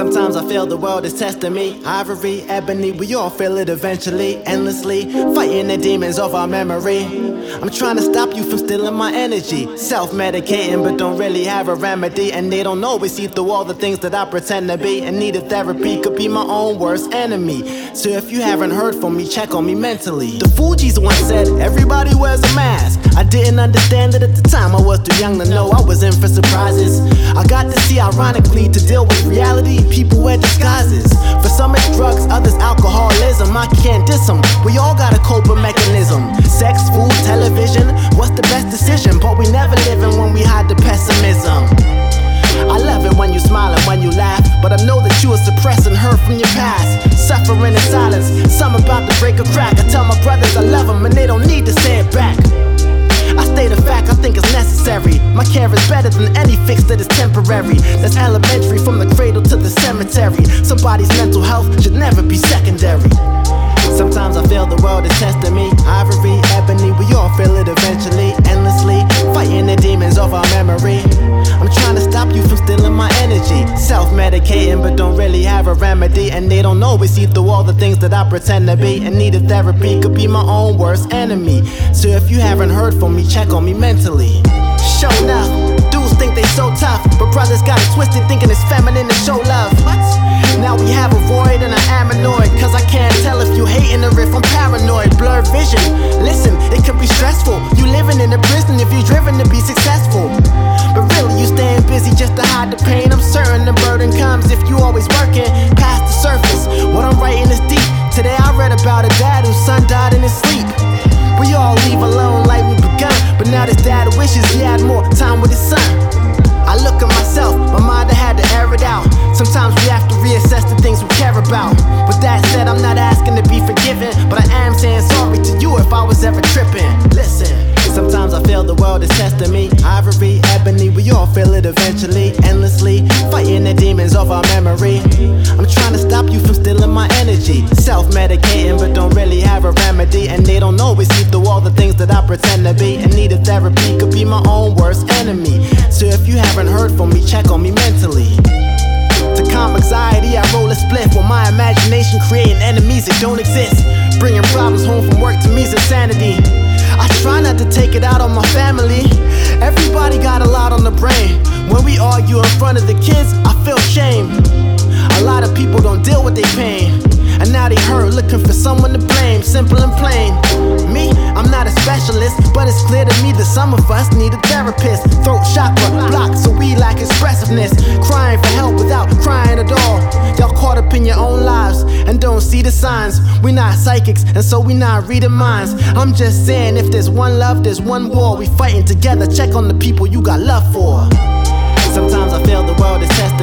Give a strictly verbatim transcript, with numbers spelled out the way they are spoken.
Sometimes I feel the world is testing me. Ivory, ebony, we all feel it eventually. Endlessly, fighting the demons of our memory. I'm trying to stop you from stealing my energy. Self-medicating but don't really have a remedy. And they don't always see through all the things that I pretend to be. And needed therapy could be my own worst enemy. So if you haven't heard from me, check on me mentally. The Fugees once said, everybody wears a mask. I didn't understand it at the time, I was too young to know I was in for surprises. I got to see ironically to deal with reality, people wear disguises. For some it's drugs, others alcoholism, I can't diss them. We all got a coping mechanism. Sex, food, television, what's the best decision? But we never living when we hide the pessimism. I love it when you smile and when you laugh, but I know that you are suppressing hurt from your past. Suffering in silence, some about to break a crack. I tell my brothers I love them and they don't need to say it back. I state a fact I think is necessary. My care is better than any fix that is temporary. That's elementary from the cradle to the cemetery. Somebody's mental health should never be secondary. Sometimes I feel the world is testing me. Ivory, ebony, we all feel it eventually. Endlessly, fighting the demons of our memory. I'm trying to stop you from stealing my energy. Self-medicating but don't really have a remedy. And they don't always see through all the things that I pretend to be. And needed therapy could be my own worst enemy. So if you haven't heard from me, check on me mentally. Show enough, dudes think they so tough, but brothers got it twisted thinking it's feminine to show love. What? Now we have a void and I am annoyed, cause I can't tell if you hating or if I'm paranoid. Blurred vision, listen, it can be stressful. You living in a prison if you driven to be successful. But really you staying busy just to hide the pain. I'm certain the burden comes if you always working past the surface. What I'm writing is deep. Today I read about a dad whose son died in his sleep. We all leave alone like we begun, but now this dad wishes he had more time with his son. I look at myself, my mind I had to air it out. Sometimes we have to reassess the things we care about. With that said, I'm not asking to be forgiven, but I am saying sorry to you if I was ever tripping. Listen, sometimes I feel the world is testing me. Ivory, ebony, we all feel it eventually. Endlessly, fighting the demons of our memory. I'm trying to stop you from stealing my energy. Self-medicating but don't really have a remedy. And they don't always see through all the things that I pretend to be. And needed therapy could be my own worst enemy. So if you haven't heard from me, check on me mentally. To calm anxiety, I roll a spliff. With my imagination creating enemies that don't exist. Bringing problems home from work to me's insanity. I try not to take it out on my family. Everybody got a lot on the brain. When we argue in front of the kids, I feel shame. A lot of people don't deal with their pain, and now they hurt, looking for someone to blame. Simple and plain. Me, I'm not a specialist, but it's clear to me that some of us need a therapist. Throat chakra blocked, so we lack expressiveness. Crying for help without crying at all. Y'all caught up in your own lives and don't see the signs. We're not psychics, and so we not reading minds. I'm just saying, if there's one love, there's one war. We fighting together. Check on the people you got love for. Sometimes I feel the world is testing.